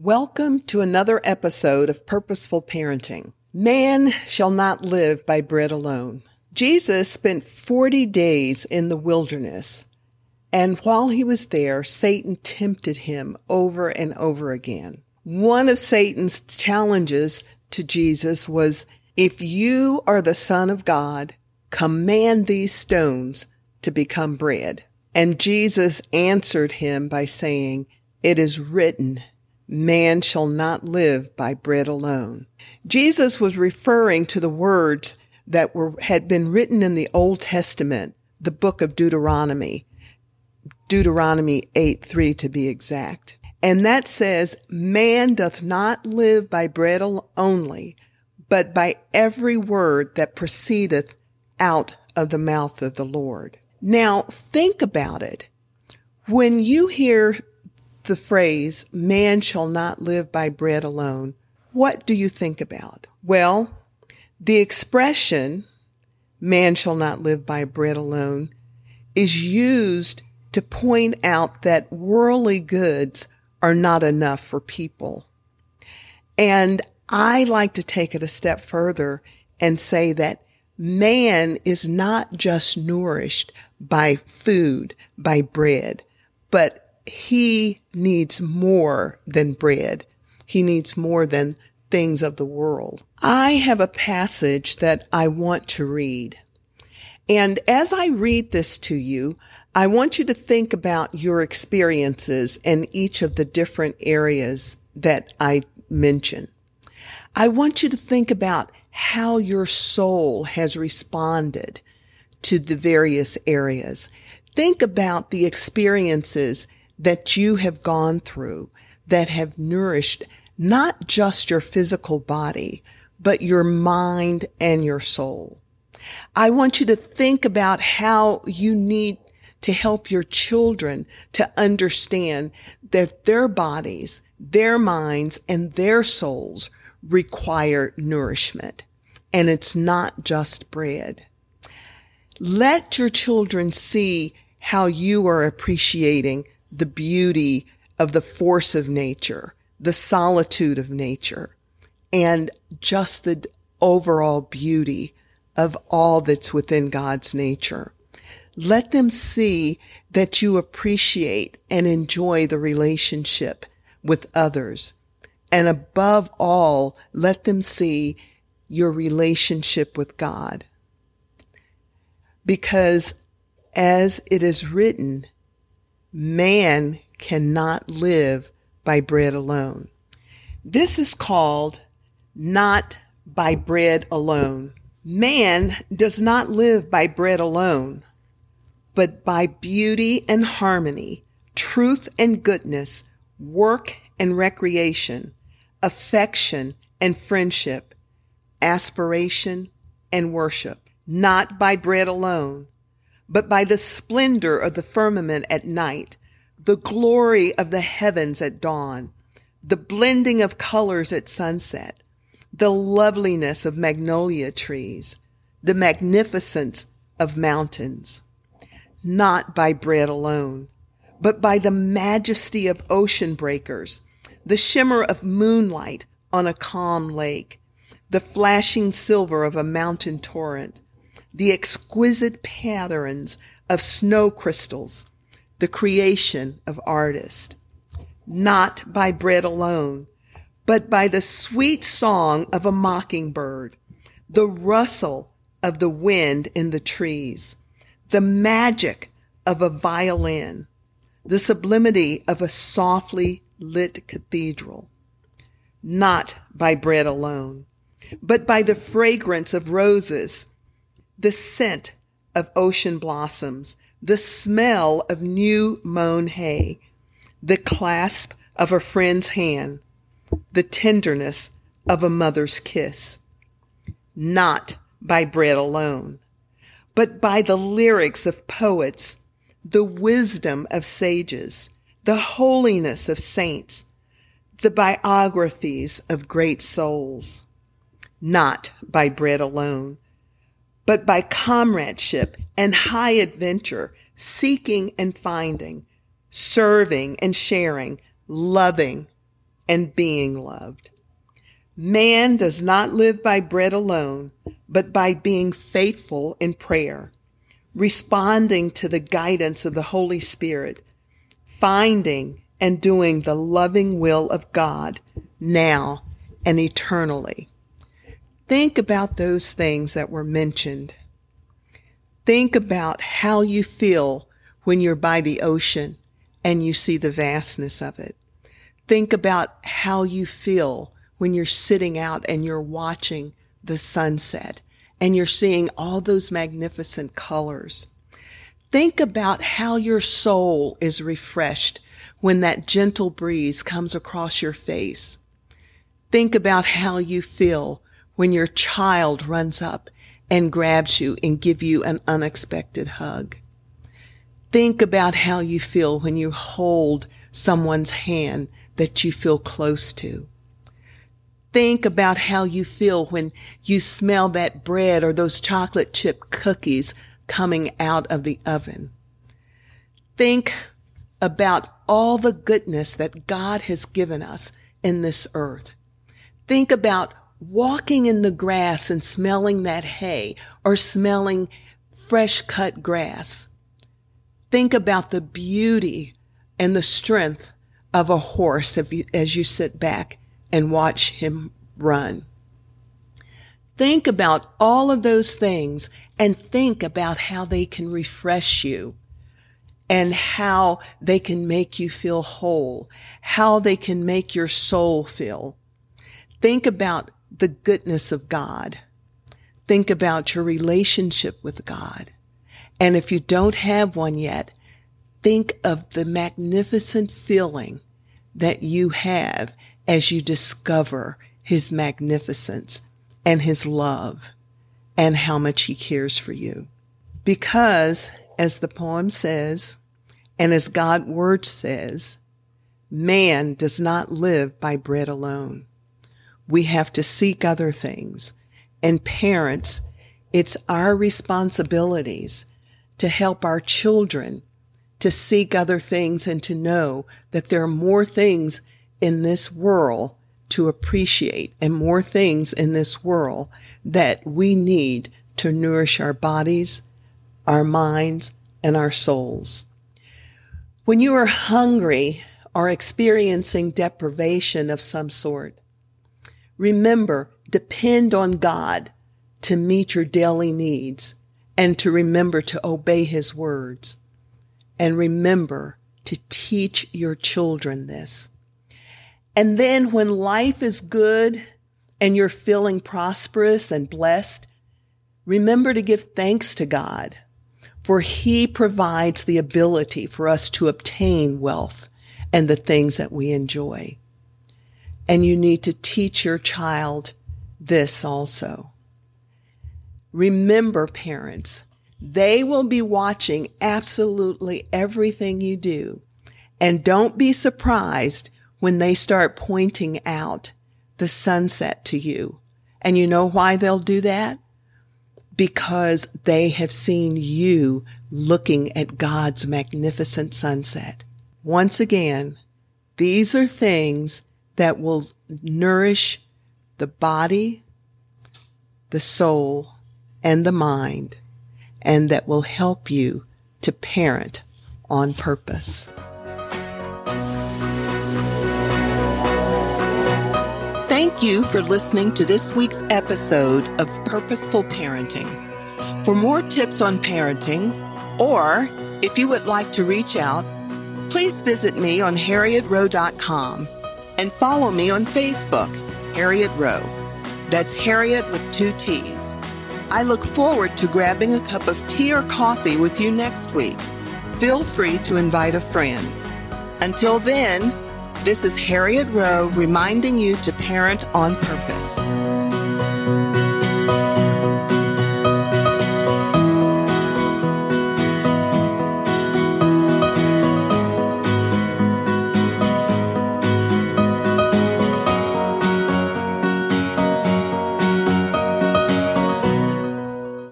Welcome to another episode of Purposeful Parenting. Man shall not live by bread alone. Jesus spent 40 days in the wilderness, and while he was there, Satan tempted him over and over again. One of Satan's challenges to Jesus was, if you are the Son of God, command these stones to become bread. And Jesus answered him by saying, it is written, man shall not live by bread alone. Jesus was referring to the words that had been written in the Old Testament, the book of Deuteronomy, Deuteronomy 8:3 to be exact. And that says, man doth not live by bread only, but by every word that proceedeth out of the mouth of the Lord. Now, think about it. When you hear the phrase, man shall not live by bread alone, what do you think about? Well, the expression, man shall not live by bread alone, is used to point out that worldly goods are not enough for people. And I like to take it a step further and say that man is not just nourished by food, by bread, but he needs more than bread. He needs more than things of the world. I have a passage that I want to read. And as I read this to you, I want you to think about your experiences in each of the different areas that I mention. I want you to think about how your soul has responded to the various areas. Think about the experiences that you have gone through that have nourished not just your physical body, but your mind and your soul. I want you to think about how you need to help your children to understand that their bodies, their minds, and their souls require nourishment, and it's not just bread. Let your children see how you are appreciating the beauty of the force of nature, the solitude of nature, and just the overall beauty of all that's within God's nature. Let them see that you appreciate and enjoy the relationship with others. And above all, let them see your relationship with God. Because as it is written, man cannot live by bread alone. This is called not by bread alone. Man does not live by bread alone, but by beauty and harmony, truth and goodness, work and recreation, affection and friendship, aspiration and worship. Not by bread alone, but by the splendor of the firmament at night, the glory of the heavens at dawn, the blending of colors at sunset, the loveliness of magnolia trees, the magnificence of mountains. Not by bread alone, but by the majesty of ocean breakers, the shimmer of moonlight on a calm lake, the flashing silver of a mountain torrent, the exquisite patterns of snow crystals, the creation of artists. Not by bread alone, but by the sweet song of a mockingbird, the rustle of the wind in the trees, the magic of a violin, the sublimity of a softly lit cathedral. Not by bread alone, but by the fragrance of roses, the scent of ocean blossoms, the smell of new mown hay, the clasp of a friend's hand, the tenderness of a mother's kiss. Not by bread alone, but by the lyrics of poets, the wisdom of sages, the holiness of saints, the biographies of great souls. Not by bread alone, but by comradeship and high adventure, seeking and finding, serving and sharing, loving and being loved. Man does not live by bread alone, but by being faithful in prayer, responding to the guidance of the Holy Spirit, finding and doing the loving will of God now and eternally. Think about those things that were mentioned. Think about how you feel when you're by the ocean and you see the vastness of it. Think about how you feel when you're sitting out and you're watching the sunset and you're seeing all those magnificent colors. Think about how your soul is refreshed when that gentle breeze comes across your face. Think about how you feel when your child runs up and grabs you and gives you an unexpected hug. Think about how you feel when you hold someone's hand that you feel close to. Think about how you feel when you smell that bread or those chocolate chip cookies coming out of the oven. Think about all the goodness that God has given us in this earth. Think about walking in the grass and smelling that hay or smelling fresh cut grass. Think about the beauty and the strength of a horse as you sit back and watch him run. Think about all of those things and think about how they can refresh you and how they can make you feel whole, how they can make your soul feel. Think about the goodness of God. Think about your relationship with God. And if you don't have one yet, think of the magnificent feeling that you have as you discover His magnificence and His love and how much He cares for you. Because, as the poem says, and as God's word says, man does not live by bread alone. We have to seek other things. And parents, it's our responsibilities to help our children to seek other things and to know that there are more things in this world to appreciate and more things in this world that we need to nourish our bodies, our minds, and our souls. When you are hungry or experiencing deprivation of some sort, remember, depend on God to meet your daily needs and to remember to obey His words. And remember to teach your children this. And then when life is good and you're feeling prosperous and blessed, remember to give thanks to God. For He provides the ability for us to obtain wealth and the things that we enjoy. And you need to teach your child this also. Remember, parents, they will be watching absolutely everything you do. And don't be surprised when they start pointing out the sunset to you. And you know why they'll do that? Because they have seen you looking at God's magnificent sunset. Once again, these are things that will nourish the body, the soul, and the mind, and that will help you to parent on purpose. Thank you for listening to this week's episode of Purposeful Parenting. For more tips on parenting, or if you would like to reach out, please visit me on harrietrowe.com and follow me on Facebook, Harriet Rowe. That's Harriet with 2 T's. I look forward to grabbing a cup of tea or coffee with you next week. Feel free to invite a friend. Until then, this is Harriet Rowe reminding you to parent on purpose.